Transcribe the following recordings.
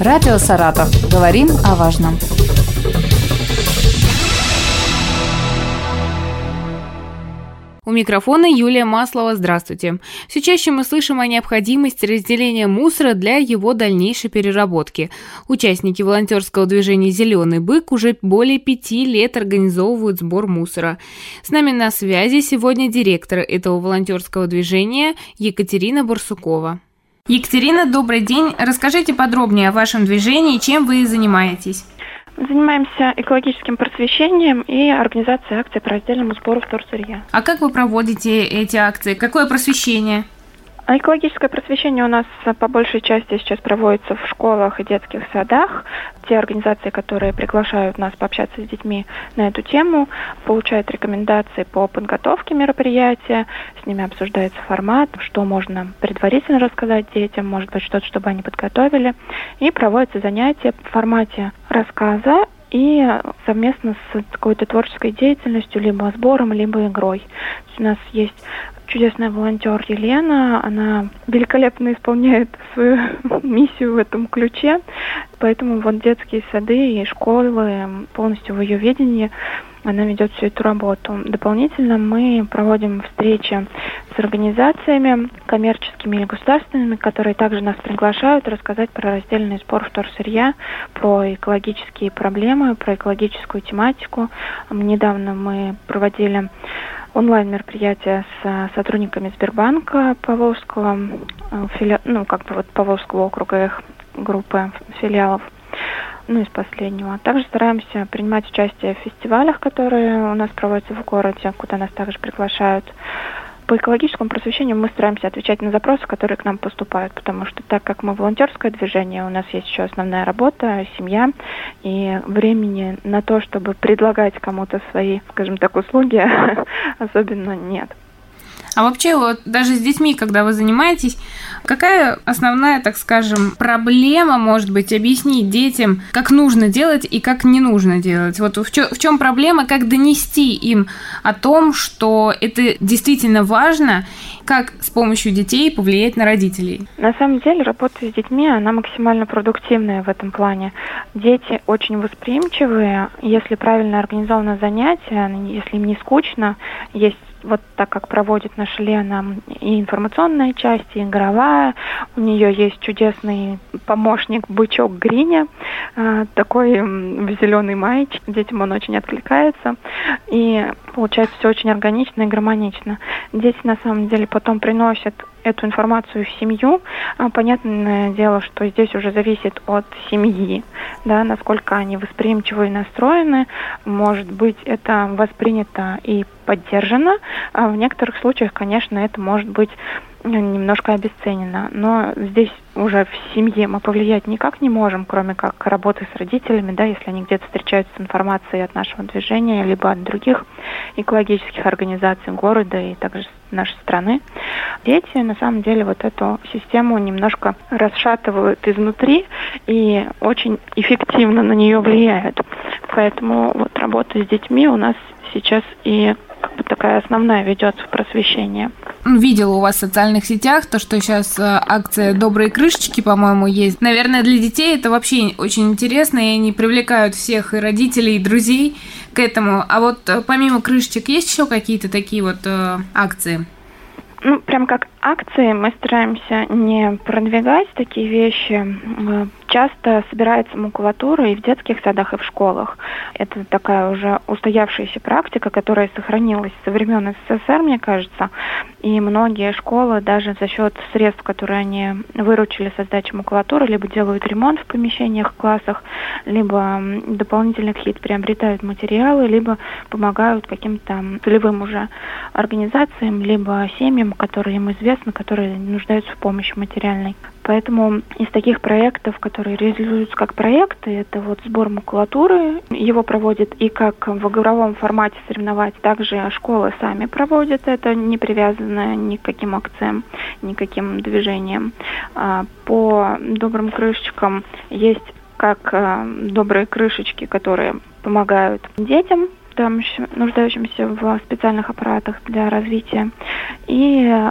Радио Саратов. Говорим о важном. У микрофона Юлия Маслова. Здравствуйте. Все чаще мы слышим о необходимости разделения мусора для его дальнейшей переработки. Участники волонтерского движения «Зеленый бык» уже более 5 лет организовывают сбор мусора. С нами на связи сегодня директор этого волонтерского движения Екатерина Барсукова. Екатерина, добрый день. Расскажите подробнее о вашем движении, чем вы занимаетесь. Занимаемся экологическим просвещением и организацией акций по раздельному сбору вторсырья. А как вы проводите эти акции? Какое просвещение? Экологическое просвещение у нас по большей части сейчас проводится в школах и детских садах. Те организации, которые приглашают нас пообщаться с детьми на эту тему, получают рекомендации по подготовке мероприятия, с ними обсуждается формат, что можно предварительно рассказать детям, может быть, что-то, чтобы они подготовили. И проводятся занятия в формате рассказа и совместно с какой-то творческой деятельностью, либо сбором, либо игрой. У нас есть чудесная волонтер Елена, она великолепно исполняет свою миссию в этом ключе, поэтому вот детские сады и школы полностью в ее ведении, она ведет всю эту работу. Дополнительно мы проводим встречи с организациями, коммерческими или государственными, которые также нас приглашают рассказать про раздельный сбор вторсырья, про экологические проблемы, про экологическую тематику. Недавно мы проводили онлайн-мероприятие с сотрудниками Сбербанка Поволжского, Поволжского округа, их группы филиалов, из последнего. А также стараемся принимать участие в фестивалях, которые у нас проводятся в городе, куда нас также приглашают. По экологическому просвещению мы стараемся отвечать на запросы, которые к нам поступают, потому что так как мы волонтерское движение, у нас есть еще основная работа, семья, и времени на то, чтобы предлагать кому-то свои, скажем так, услуги, особенно нет. А вообще, вот даже с детьми, когда вы занимаетесь, какая основная, так скажем, проблема, может быть, объяснить детям, как нужно делать и как не нужно делать? Вот в чем проблема, как донести им о том, что это действительно важно, как с помощью детей повлиять на родителей? На самом деле, работа с детьми, она максимально продуктивная в этом плане. Дети очень восприимчивые, если правильно организовано занятие, если им не скучно, есть вот так как проводит наша Лена и информационная часть, и игровая. У нее есть чудесный помощник-бычок Гриня, такой в зеленой маечке. Детям он очень откликается. И получается все очень органично и гармонично. Дети на самом деле потом приносят эту информацию в семью. Понятное дело, что здесь уже зависит от семьи, да, насколько они восприимчивы и настроены. Может быть, это воспринято и поддержано. А в некоторых случаях, конечно, это может быть немножко обесценено. Но здесь уже в семье мы повлиять никак не можем, кроме как работы с родителями, да, если они где-то встречаются с информацией от нашего движения, либо от других экологических организаций города и также нашей страны. Дети, на самом деле, вот эту систему немножко расшатывают изнутри и очень эффективно на нее влияют. Поэтому вот работа с детьми у нас сейчас и такая основная ведется в просвещении. Видела у вас в социальных сетях то, что сейчас акция «Добрые крышечки», по-моему, есть. Наверное, для детей это вообще очень интересно, и они привлекают всех, и родителей, и друзей к этому. А вот помимо крышечек есть еще какие-то такие вот акции? Прям как акции мы стараемся не продвигать такие вещи. Часто собирается макулатура и в детских садах, и в школах. Это такая уже устоявшаяся практика, которая сохранилась со времен СССР, мне кажется. И многие школы даже за счет средств, которые они выручили со сдачи макулатуры, либо делают ремонт в помещениях, в классах, либо дополнительный вход приобретают материалы, либо помогают каким-то целевым уже организациям, либо семьям, которые им известны, которые нуждаются в помощи материальной. Поэтому из таких проектов, которые реализуются как проекты, это вот сбор макулатуры, его проводят и как в игровом формате соревновать, также школы сами проводят это, не привязанное ни к каким акциям, ни к каким движениям. По добрым крышечкам есть как добрые крышечки, которые помогают детям, нуждающимся в специальных аппаратах для развития. И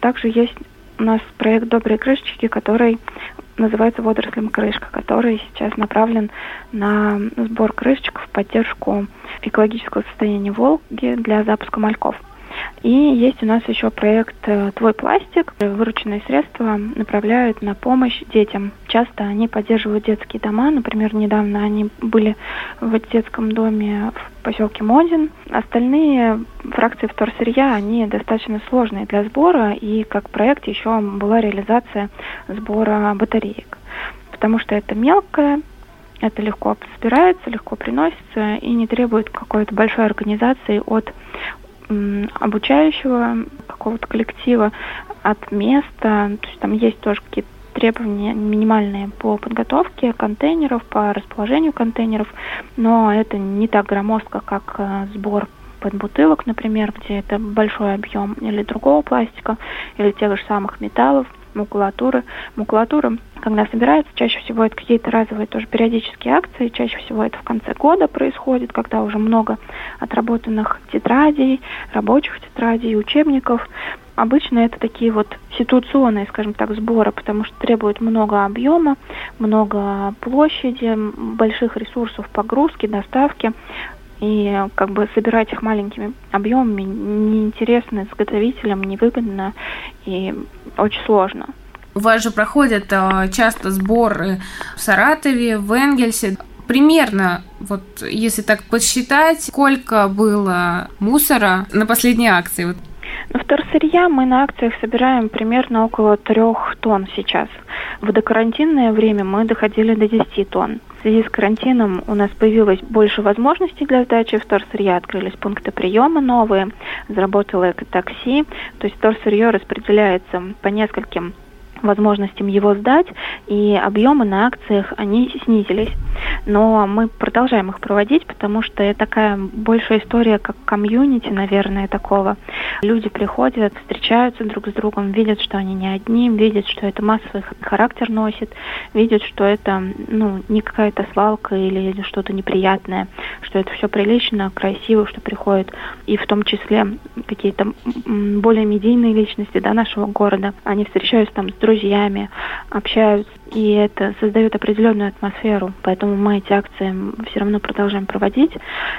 также есть у нас проект «Добрые крышечки», который называется «Водорослям крышка», который сейчас направлен на сбор крышечек в поддержку экологического состояния Волги для запуска мальков. И есть у нас еще проект «Твой пластик». Вырученные средства направляют на помощь детям. Часто они поддерживают детские дома. Например, недавно они были в детском доме в поселке Модин. Остальные фракции вторсырья, они достаточно сложные для сбора. И как проект еще была реализация сбора батареек. Потому что это мелкое, это легко собирается, легко приносится и не требует какой-то большой организации от обучающего какого-то коллектива, от места. То есть там есть тоже какие-то требования минимальные по подготовке контейнеров, по расположению контейнеров, но это не так громоздко, как сбор под бутылок, например, где это большой объем, или другого пластика, или тех же самых металлов, макулатуры. Макулатура, когда собирается, чаще всего это какие-то разовые тоже периодические акции, чаще всего это в конце года происходит, когда уже много отработанных тетрадей, рабочих тетрадей, учебников. Обычно это такие вот ситуационные, скажем так, сборы, потому что требует много объема, много площади, больших ресурсов погрузки, доставки. И как бы собирать их маленькими объемами неинтересно изготовителям, невыгодно и очень сложно. У вас же проходят часто сборы в Саратове, в Энгельсе. Примерно, вот если так подсчитать, сколько было мусора на последней акции? Вторсырья мы на акциях собираем примерно около 3 тонн сейчас. В докарантинное время мы доходили до 10 тонн. В связи с карантином у нас появилось больше возможностей для сдачи вторсырья, открылись пункты приема новые, заработало экотакси, то есть вторсырье распределяется по нескольким возможностям его сдать, и объемы на акциях, они снизились. Но мы продолжаем их проводить, потому что это такая большая история, как комьюнити, наверное, такого. Люди приходят, встречаются друг с другом, видят, что они не одни, видят, что это массовый характер носит, видят, что это не какая-то свалка или что-то неприятное, что это все прилично, красиво, что приходит. И в том числе какие-то более медийные личности нашего города, они встречаются там с друзьями, общаются, и это создает определенную атмосферу. Поэтому мы эти акции все равно продолжаем проводить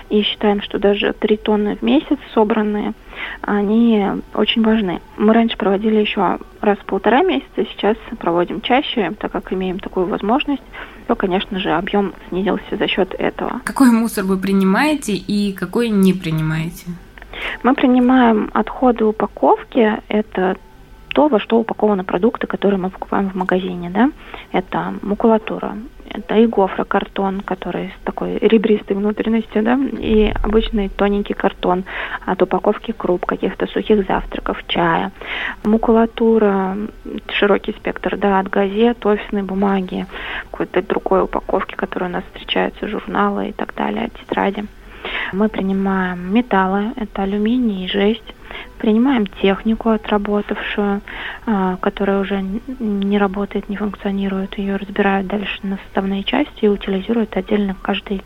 и считаем, что даже 3 тонны в месяц собранные, они очень важны. Мы раньше проводили еще раз в 1,5 месяца, сейчас проводим чаще, так как имеем такую возможность, то, конечно же, объем снизился за счет этого. Какой мусор вы принимаете и какой не принимаете? Мы принимаем отходы упаковки, это то, во что упакованы продукты, которые мы покупаем в магазине, да? Это макулатура, это и гофрокартон, который с такой ребристой внутренностью, да? И обычный тоненький картон от упаковки круп, каких-то сухих завтраков, чая. Макулатура, широкий спектр, да, от газет, офисной бумаги, какой-то другой упаковки, которая у нас встречается, журналы и так далее, тетради. Мы принимаем металлы, это алюминий и жесть. Принимаем технику отработавшую, которая уже не работает, не функционирует. Ее разбирают дальше на составные части и утилизируют отдельно каждый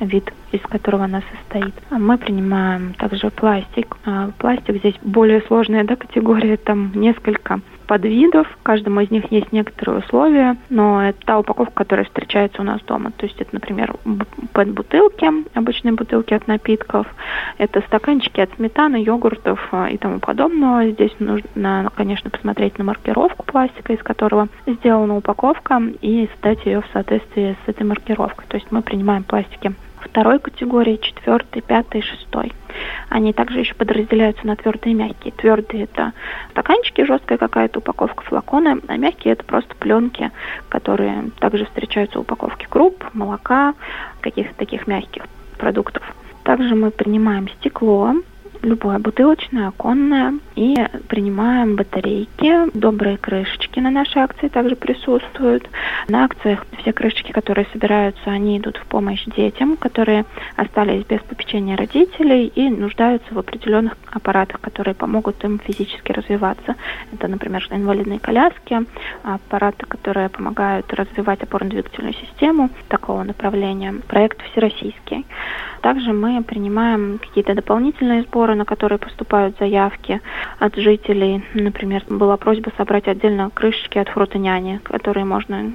вид, из которого она состоит. Мы принимаем также пластик. Пластик здесь более сложная, да, категория, там несколько подвидов, каждому из них есть некоторые условия, но это та упаковка, которая встречается у нас дома. То есть это, например, бутылки, обычные бутылки от напитков, это стаканчики от сметаны, йогуртов и тому подобного. Здесь нужно, конечно, посмотреть на маркировку пластика, из которого сделана упаковка, и сдать ее в соответствии с этой маркировкой. То есть мы принимаем пластики второй категории, 4, 5, 6. Они также еще подразделяются на твердые и мягкие. Твердые – это стаканчики, жесткая какая-то упаковка, флаконы, а мягкие – это просто пленки, которые также встречаются в упаковке круп, молока, каких-то таких мягких продуктов. Также мы принимаем стекло, любое бутылочное, оконное, и принимаем батарейки, добрые крышечки на нашей акции также присутствуют. На акциях все крышечки, которые собираются, они идут в помощь детям, которые остались без попечения родителей и нуждаются в определенных аппаратах, которые помогут им физически развиваться. Это, например, инвалидные коляски, аппараты, которые помогают развивать опорно-двигательную систему такого направления. Проект всероссийский. Также мы принимаем какие-то дополнительные сборы, сбора, на которые поступают заявки от жителей. Например, была просьба собрать отдельно крышечки от фрутоняни, которые можно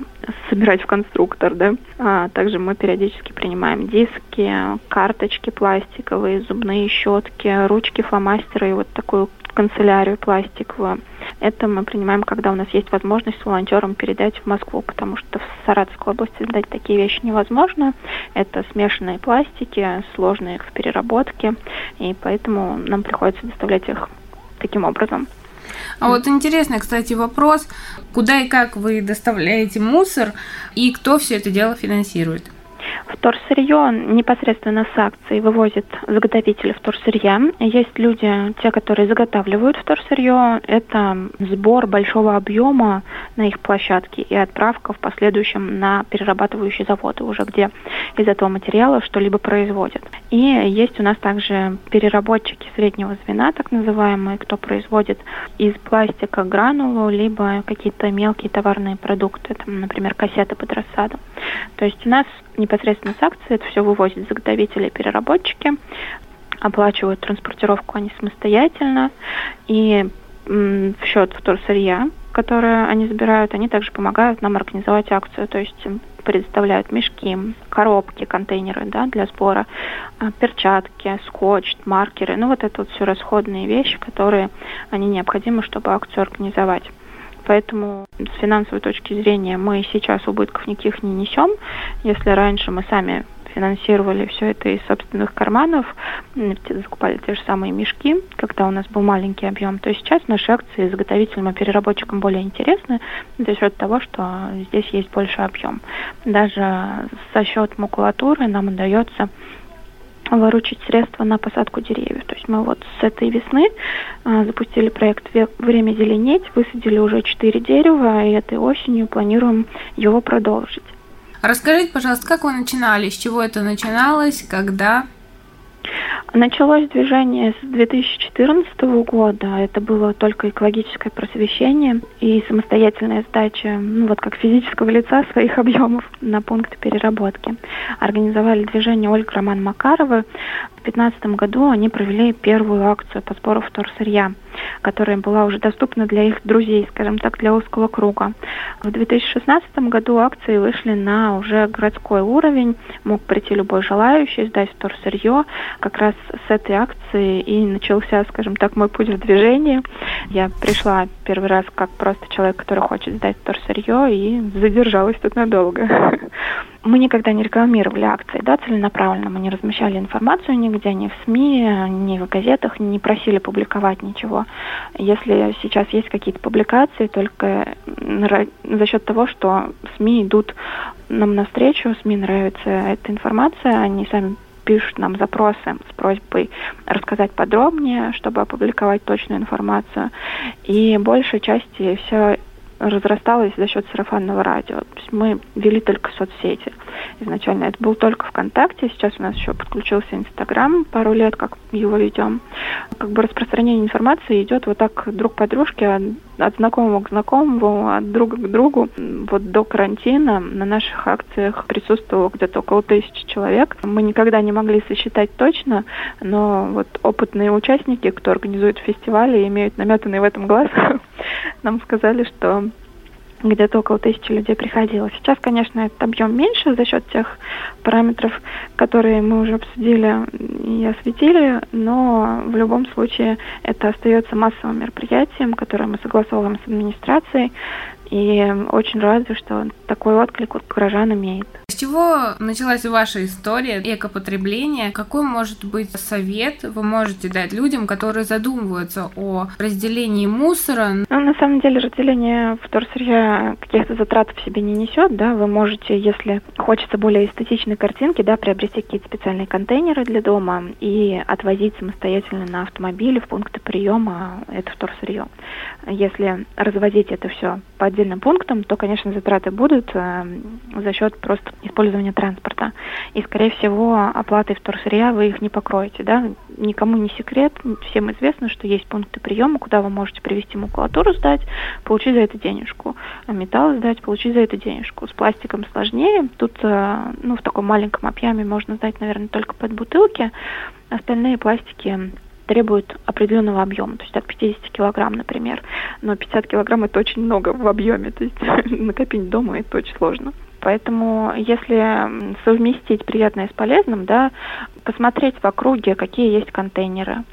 собирать в конструктор, да. А также мы периодически принимаем диски, карточки пластиковые, зубные щетки, ручки фломастеры и вот такую канцелярию пластиковую. Это мы принимаем, когда у нас есть возможность волонтерам передать в Москву, потому что в Саратовской области дать такие вещи невозможно. Это смешанные пластики, сложные их в переработке, и поэтому нам приходится доставлять их таким образом. А вот интересный, кстати, вопрос. Куда и как вы доставляете мусор, и кто все это дело финансирует? Вторсырье непосредственно с акцией вывозит заготовители вторсырья. Есть люди, те, которые заготавливают вторсырье. Это сбор большого объема на их площадке и отправка в последующем на перерабатывающие заводы, уже где из этого материала что-либо производят. И есть у нас также переработчики среднего звена, так называемые, кто производит из пластика гранулу, либо какие-то мелкие товарные продукты, там, например, кассеты под рассаду. То есть у нас непосредственно с акции это все вывозят заготовители и переработчики, оплачивают транспортировку они самостоятельно, и в счет вторсырья, которое они забирают, они также помогают нам организовать акцию, то есть предоставляют мешки, коробки, контейнеры, да, для сбора, перчатки, скотч, маркеры, ну вот это вот все расходные вещи, которые они необходимы, чтобы акцию организовать. Поэтому с финансовой точки зрения мы сейчас убытков никаких не несем. Если раньше мы сами финансировали все это из собственных карманов, закупали те же самые мешки, когда у нас был маленький объем, то сейчас наши акции изготовителям и переработчикам более интересны за счет того, что здесь есть больше объем. Даже за счет макулатуры нам удается выручить средства на посадку деревьев. То есть мы вот с этой весны запустили проект «Время зеленеть», высадили уже 4 дерева, и этой осенью планируем его продолжить. Расскажите, пожалуйста, как вы начинали, с чего это начиналось, когда? Началось движение с 2014 года. Это было только экологическое просвещение и самостоятельная сдача, ну вот как физического лица, своих объемов на пункты переработки. Организовали движение Ольга Роман Макарова. В 2015 году они провели первую акцию по сбору вторсырья, которая была уже доступна для их друзей, скажем так, для узкого круга. В 2016 году акции вышли на уже городской уровень. Мог прийти любой желающий, сдать вторсырье. Как раз с этой акции и начался, скажем так, мой путь в движении. Я пришла первый раз как просто человек, который хочет сдать вторсырье, и задержалась тут надолго. Мы никогда не рекламировали акции, да, целенаправленно. Мы не размещали информацию нигде, ни в СМИ, ни в газетах, не просили публиковать ничего. Если сейчас есть какие-то публикации, только за счет того, что СМИ идут нам навстречу, СМИ нравится эта информация, они сами пишут нам запросы с просьбой рассказать подробнее, чтобы опубликовать точную информацию. И большей части все разрасталось за счет сарафанного радио. То есть мы вели только соцсети. Изначально это был только ВКонтакте, сейчас у нас еще подключился Инстаграм, пару лет как его ведем. Как бы распространение информации идет вот так друг по дружке, от знакомого к знакомому, от друга к другу. Вот до карантина на наших акциях присутствовало где-то около 1000 человек. Мы никогда не могли сосчитать точно, но вот опытные участники, кто организует фестивали и имеют наметанный в этом глаз, нам сказали, что где-то около 1000 людей приходило. Сейчас, конечно, этот объем меньше за счет тех параметров, которые мы уже обсудили и осветили, но в любом случае это остается массовым мероприятием, которое мы согласовываем с администрацией, и очень рады, что такой отклик от горожан имеет. С чего началась ваша история экопотребления? Какой может быть совет вы можете дать людям, которые задумываются о разделении мусора? Ну, на самом деле разделение вторсырья каких-то затрат в себе не несет, да. Вы можете, если хочется более эстетичной картинки, да, приобрести какие-то специальные контейнеры для дома и отвозить самостоятельно на автомобиле в пункты приема это вторсырье. Если развозить это все по отдельным пунктам, то, конечно, затраты будут за счет просто использования транспорта. И, скорее всего, оплатой вторсырья вы их не покроете, да? Никому не секрет, всем известно, что есть пункты приема, куда вы можете привезти макулатуру, сдать, получить за это денежку, металл сдать, получить за это денежку. С пластиком сложнее, тут в таком маленьком объеме можно сдать, наверное, только под бутылки, остальные пластики требует определенного объема, то есть от 50 килограмм, например. Но 50 килограмм – это очень много в объеме, то есть накопить дома – это очень сложно. Поэтому, если совместить приятное с полезным, да, посмотреть в округе, какие есть контейнеры.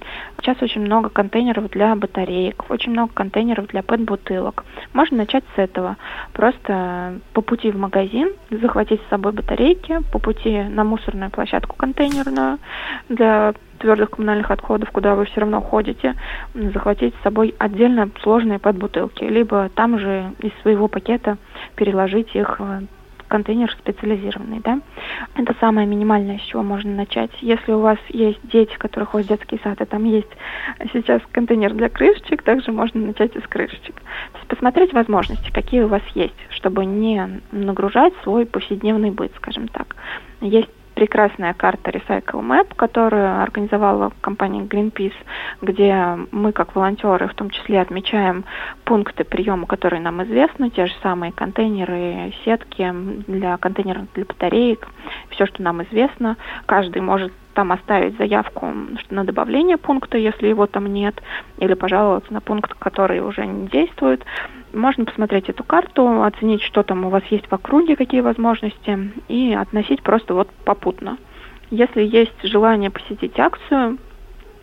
Сейчас очень много контейнеров для батареек, очень много контейнеров для пэт-бутылок. Можно начать с этого. Просто по пути в магазин захватить с собой батарейки, по пути на мусорную площадку контейнерную для твердых коммунальных отходов, куда вы все равно ходите, захватить с собой отдельно сложные пэт-бутылки, либо там же из своего пакета переложить их в контейнер специализированный, да. Это самое минимальное, с чего можно начать. Если у вас есть дети, которые ходят в детский сад, и там есть сейчас контейнер для крышечек, также можно начать из крышечек. То есть посмотреть возможности, какие у вас есть, чтобы не нагружать свой повседневный быт, скажем так. Есть прекрасная карта Recycle Map, которую организовала компания Greenpeace, где мы, как волонтеры, в том числе отмечаем пункты приема, которые нам известны, те же самые контейнеры, сетки для контейнеров для батареек, все, что нам известно. Каждый может там оставить заявку на добавление пункта, если его там нет, или пожаловаться на пункт, который уже не действует. Можно посмотреть эту карту, оценить, что там у вас есть в округе, какие возможности, и относить просто вот попутно. Если есть желание посетить акцию,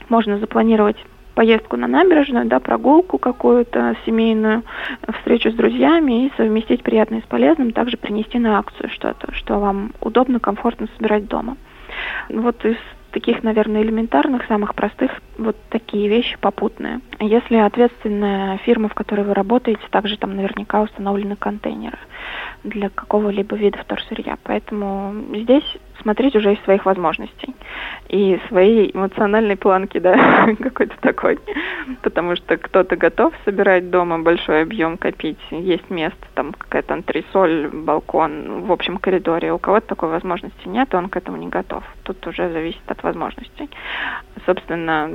можно запланировать поездку на набережную, да, прогулку какую-то семейную, встречу с друзьями и совместить приятное с полезным, также принести на акцию что-то, что вам удобно, комфортно собирать дома. Вот из таких, наверное, элементарных, самых простых, вот такие вещи попутные. Если ответственная фирма, в которой вы работаете, также там наверняка установлены контейнеры для какого-либо вида вторсырья. Поэтому здесь смотреть уже из своих возможностей и своей эмоциональной планки, да, какой-то такой. Потому что кто-то готов собирать дома большой объем, копить, есть место, там какая-то антресоль, балкон в общем коридоре. У кого-то такой возможности нет, он к этому не готов. Тут уже зависит от возможностей. Собственно,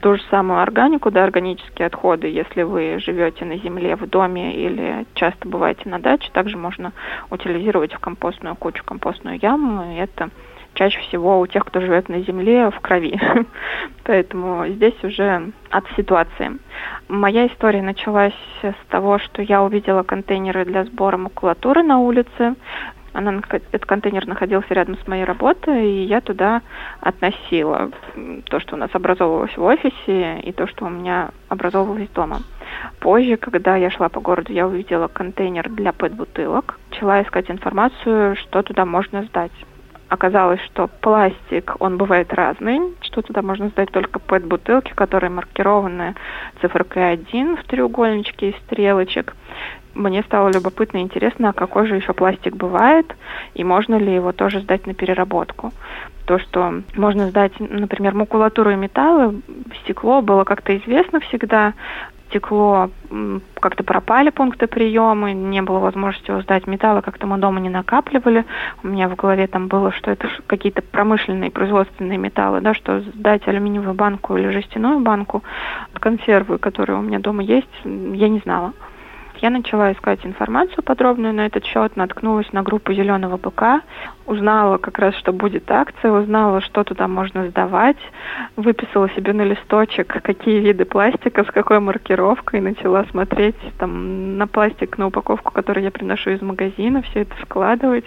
ту же самую органику, да, органические отходы, если вы живете на земле, в доме или часто бываете на даче, также можно утилизировать в компостную кучу, компостную яму. И это чаще всего у тех, кто живет на земле, в крови. Поэтому здесь уже от ситуации. Моя история началась с того, что я увидела контейнеры для сбора макулатуры на улице. Этот контейнер находился рядом с моей работой, и я туда относила то, что у нас образовывалось в офисе, и то, что у меня образовывалось дома. Позже, когда я шла по городу, я увидела контейнер для пэт-бутылок, начала искать информацию, что туда можно сдать. Оказалось, что пластик, он бывает разный, что туда можно сдать только пэт-бутылки, которые маркированы цифрой 1 в треугольничке из стрелочек. Мне стало любопытно и интересно, а какой же еще пластик бывает, и можно ли его тоже сдать на переработку. То, что можно сдать, например, макулатуру и металлы, стекло было как-то известно всегда, стекло как-то пропали пункты приема, не было возможности его сдать, металлы как-то мы дома не накапливали. У меня в голове там было, что это какие-то промышленные, производственные металлы, да, что сдать алюминиевую банку или жестяную банку, консервы, которые у меня дома есть, я не знала. Я начала искать информацию подробную на этот счет, наткнулась на группу «Зеленого быка», узнала как раз, что будет акция, узнала, что туда можно сдавать, выписала себе на листочек, какие виды пластика, с какой маркировкой, начала смотреть там на пластик, на упаковку, которую я приношу из магазина, все это складывать.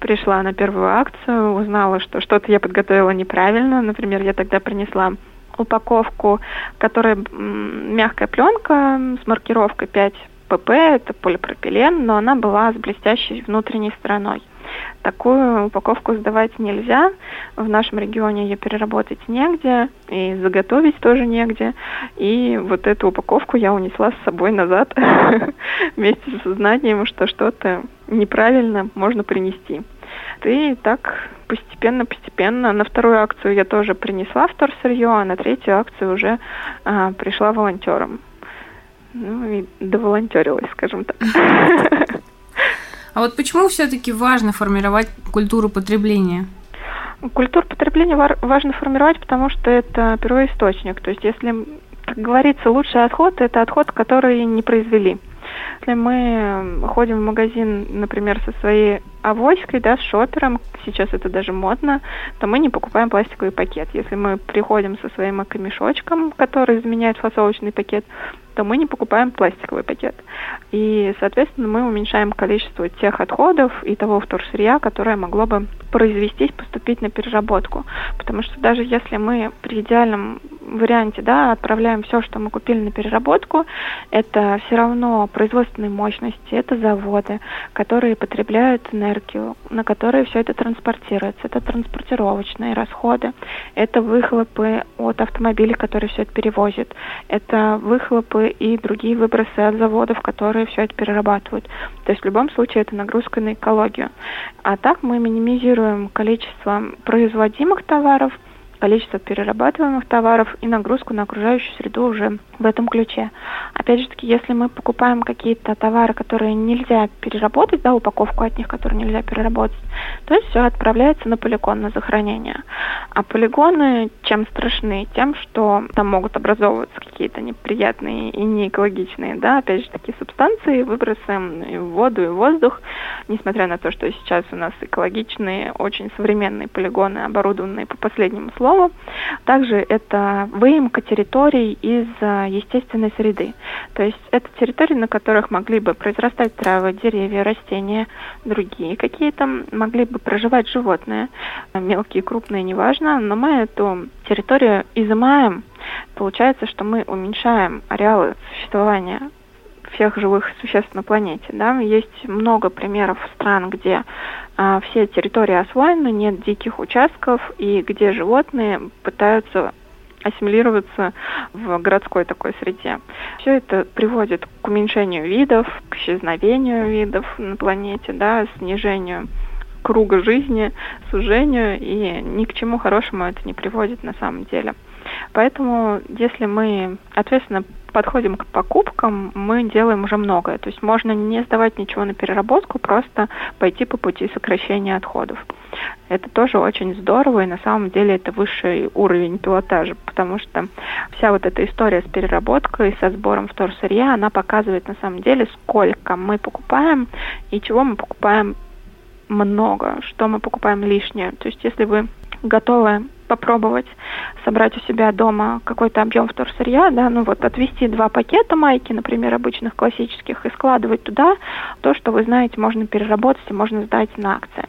Пришла на первую акцию, узнала, что что-то я подготовила неправильно, например, я тогда принесла упаковку, которая мягкая пленка с маркировкой 5 ПП, это полипропилен, но она была с блестящей внутренней стороной. Такую упаковку сдавать нельзя, в нашем регионе ее переработать негде, и заготовить тоже негде. И вот эту упаковку я унесла с собой назад вместе с сознанием, что что-то неправильно можно принести. И так постепенно. На вторую акцию я тоже принесла вторсырье, а на третью акцию уже пришла волонтером. И доволонтерилась, скажем так. А вот почему все-таки важно формировать культуру потребления? Культуру потребления важно формировать, потому что это первоисточник. То есть, если, как говорится, лучший отход – это отход, который не произвели. Если мы ходим в магазин, например, со своей авоськой, да, с шоппером, сейчас это даже модно, то мы не покупаем пластиковый пакет. Если мы приходим со своим мешочком, который заменяет фасовочный пакет, то мы не покупаем пластиковый пакет. И, соответственно, мы уменьшаем количество тех отходов и того вторсырья, которое могло бы произвестись, поступить на переработку. Потому что даже если мы при идеальном варианте, да, отправляем все, что мы купили, на переработку, это все равно производственные мощности, это заводы, которые потребляют энергию, на которые все это транспортируется. Это транспортировочные расходы, это выхлопы от автомобилей, которые все это перевозят, это выхлопы и другие выбросы от заводов, которые все это перерабатывают. То есть в любом случае это нагрузка на экологию. А так мы минимизируем количество производимых товаров, количество перерабатываемых товаров и нагрузку на окружающую среду уже в этом ключе. Опять же таки, если мы покупаем какие-то товары, которые нельзя переработать, да, упаковку от них, которую нельзя переработать, то есть все отправляется на полигон, на захоронение. А полигоны чем страшны? Тем, что там могут образовываться какие-то неприятные и неэкологичные, да, опять же таки, субстанции, выбросы в воду и в воздух, несмотря на то, что сейчас у нас экологичные, очень современные полигоны, оборудованные по последнему слову. Также это выемка территорий из естественной среды. То есть это территории, на которых могли бы произрастать травы, деревья, растения, другие какие-то, могли бы проживать животные, мелкие, крупные, неважно, но мы эту территорию изымаем. Получается, что мы уменьшаем ареалы существования всех живых существ на планете. Да? Есть много примеров стран, где все территории освоены, нет диких участков, и где животные пытаются ассимилироваться в городской такой среде. Все это приводит к уменьшению видов, к исчезновению видов на планете, да, снижению круга жизни, сужению, и ни к чему хорошему это не приводит на самом деле. Поэтому, если мы ответственно подходим к покупкам, мы делаем уже многое. То есть можно не сдавать ничего на переработку, просто пойти по пути сокращения отходов. Это тоже очень здорово, и на самом деле это высший уровень пилотажа, потому что вся вот эта история с переработкой, со сбором вторсырья, она показывает на самом деле, сколько мы покупаем и чего мы покупаем много, что мы покупаем лишнее. То есть если вы готовы попробовать собрать у себя дома какой-то объем вторсырья, да, ну вот отвезти 2 пакета майки, например, обычных классических, и складывать туда то, что вы знаете, можно переработать и можно сдать на акции.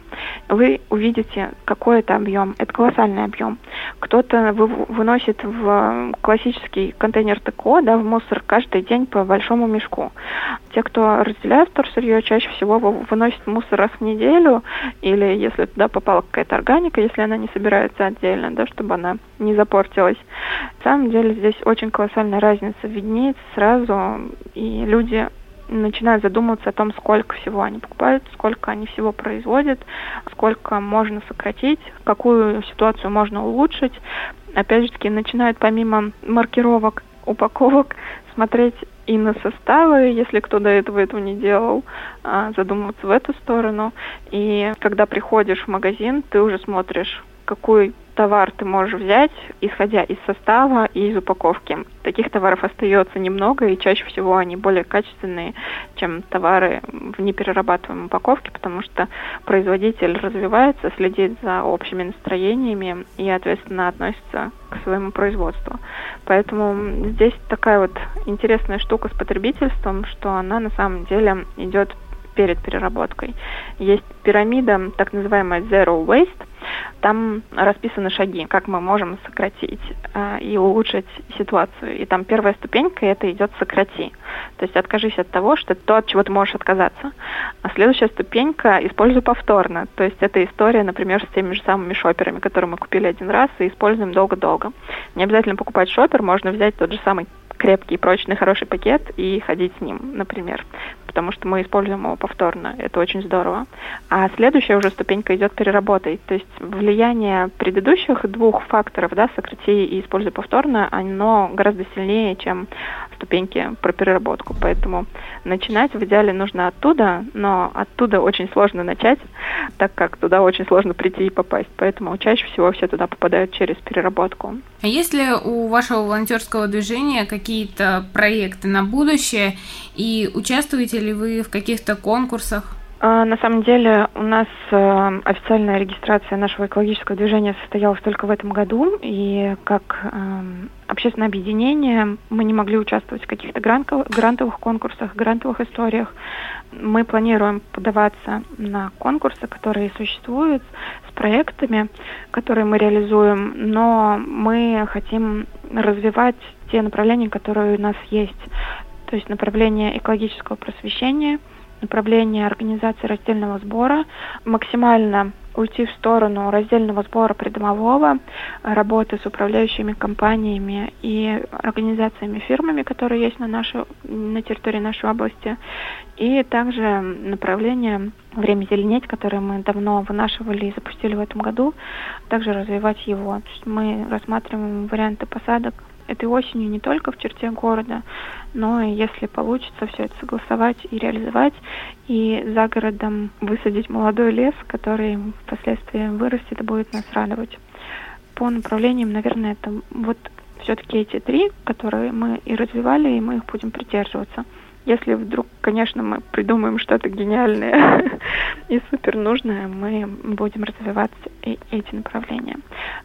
Вы увидите, какой это объем. Это колоссальный объем. Кто-то выносит в классический контейнер ТКО, да, в мусор каждый день по большому мешку. Те, кто разделяет вторсырье, чаще всего выносит мусор раз в неделю, или если туда попала какая-то органика, если она не собирается отдельно, да, чтобы она не запортилась. На самом деле здесь очень колоссальная разница виднеется сразу, и люди начинают задумываться о том, сколько всего они покупают, сколько они всего производят, сколько можно сократить, какую ситуацию можно улучшить. Опять же таки, начинают помимо маркировок упаковок смотреть и на составы, если кто до этого не делал, задумываться в эту сторону. И когда приходишь в магазин, ты уже смотришь, какой товар ты можешь взять, исходя из состава и из упаковки. Таких товаров остается немного, и чаще всего они более качественные, чем товары в неперерабатываемой упаковке, потому что производитель развивается, следит за общими настроениями и ответственно относится к своему производству. Поэтому здесь такая вот интересная штука с потребительством, что она на самом деле идет перед переработкой. Есть пирамида, так называемая Zero Waste. Там расписаны шаги, как мы можем сократить и улучшить ситуацию. И там первая ступенька – это идет «сократи». То есть откажись от того, что то, от чего ты можешь отказаться. А следующая ступенька – используй повторно. То есть это история, например, с теми же самыми шопперами, которые мы купили один раз и используем долго-долго. Не обязательно покупать шоппер, можно взять тот же самый крепкий, прочный, хороший пакет и ходить с ним, например, потому что мы используем его повторно. Это очень здорово. А следующая уже ступенька идет переработай. То есть влияние предыдущих 2 факторов, да, сократи и используй повторно, оно гораздо сильнее, чем ступеньки про переработку. Поэтому начинать в идеале нужно оттуда, но оттуда очень сложно начать, так как туда очень сложно прийти и попасть. Поэтому чаще всего все туда попадают через переработку. А есть ли у вашего волонтерского движения какие-то проекты на будущее, и участвуете ли вы в каких-то конкурсах? На самом деле у нас официальная регистрация нашего экологического движения состоялась только в этом году, и как общественное объединение мы не могли участвовать в каких-то грантовых конкурсах, грантовых историях. Мы планируем подаваться на конкурсы, которые существуют, с проектами, которые мы реализуем, но мы хотим развивать те направления, которые у нас есть, то есть направление экологического просвещения, направление организации раздельного сбора, максимально уйти в сторону раздельного сбора придомового, работы с управляющими компаниями и организациями, фирмами, которые есть на территории нашей области, и также направление «Время зеленеть», которое мы давно вынашивали и запустили в этом году, также развивать его. Мы рассматриваем варианты посадок этой осенью не только в черте города, но и если получится все это согласовать и реализовать, и за городом высадить молодой лес, который впоследствии вырастет и будет нас радовать. По направлениям, наверное, это вот все-таки эти три, которые мы и развивали, и мы их будем придерживаться. Если вдруг, конечно, мы придумаем что-то гениальное и супернужное, мы будем развивать эти направления.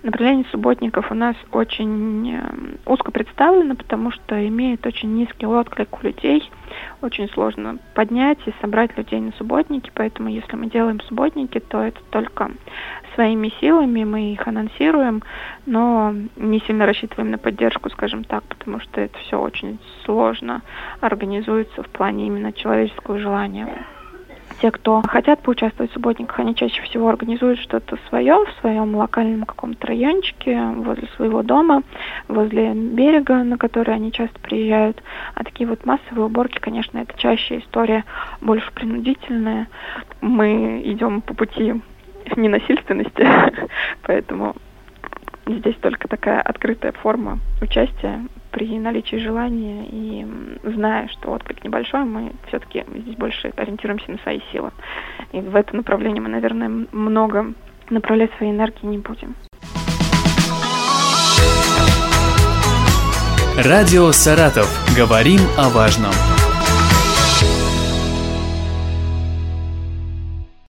Направление субботников у нас очень узко представлено, потому что имеет очень низкий отклик у людей. Очень сложно поднять и собрать людей на субботники, поэтому если мы делаем субботники, то это только своими силами, мы их анонсируем, но не сильно рассчитываем на поддержку, скажем так, потому что это все очень сложно организуется в плане именно человеческого желания. Те, кто хотят поучаствовать в субботниках, они чаще всего организуют что-то свое в своем локальном каком-то райончике, возле своего дома, возле берега, на который они часто приезжают. А такие вот массовые уборки, конечно, это чаще история больше принудительная. Мы идем по пути ненасильственности, поэтому здесь только такая открытая форма участия при наличии желания, и зная, что отклик небольшой, мы все-таки здесь больше ориентируемся на свои силы. И в это направление мы, наверное, много направлять своей энергии не будем. Радио Саратов. Говорим о важном.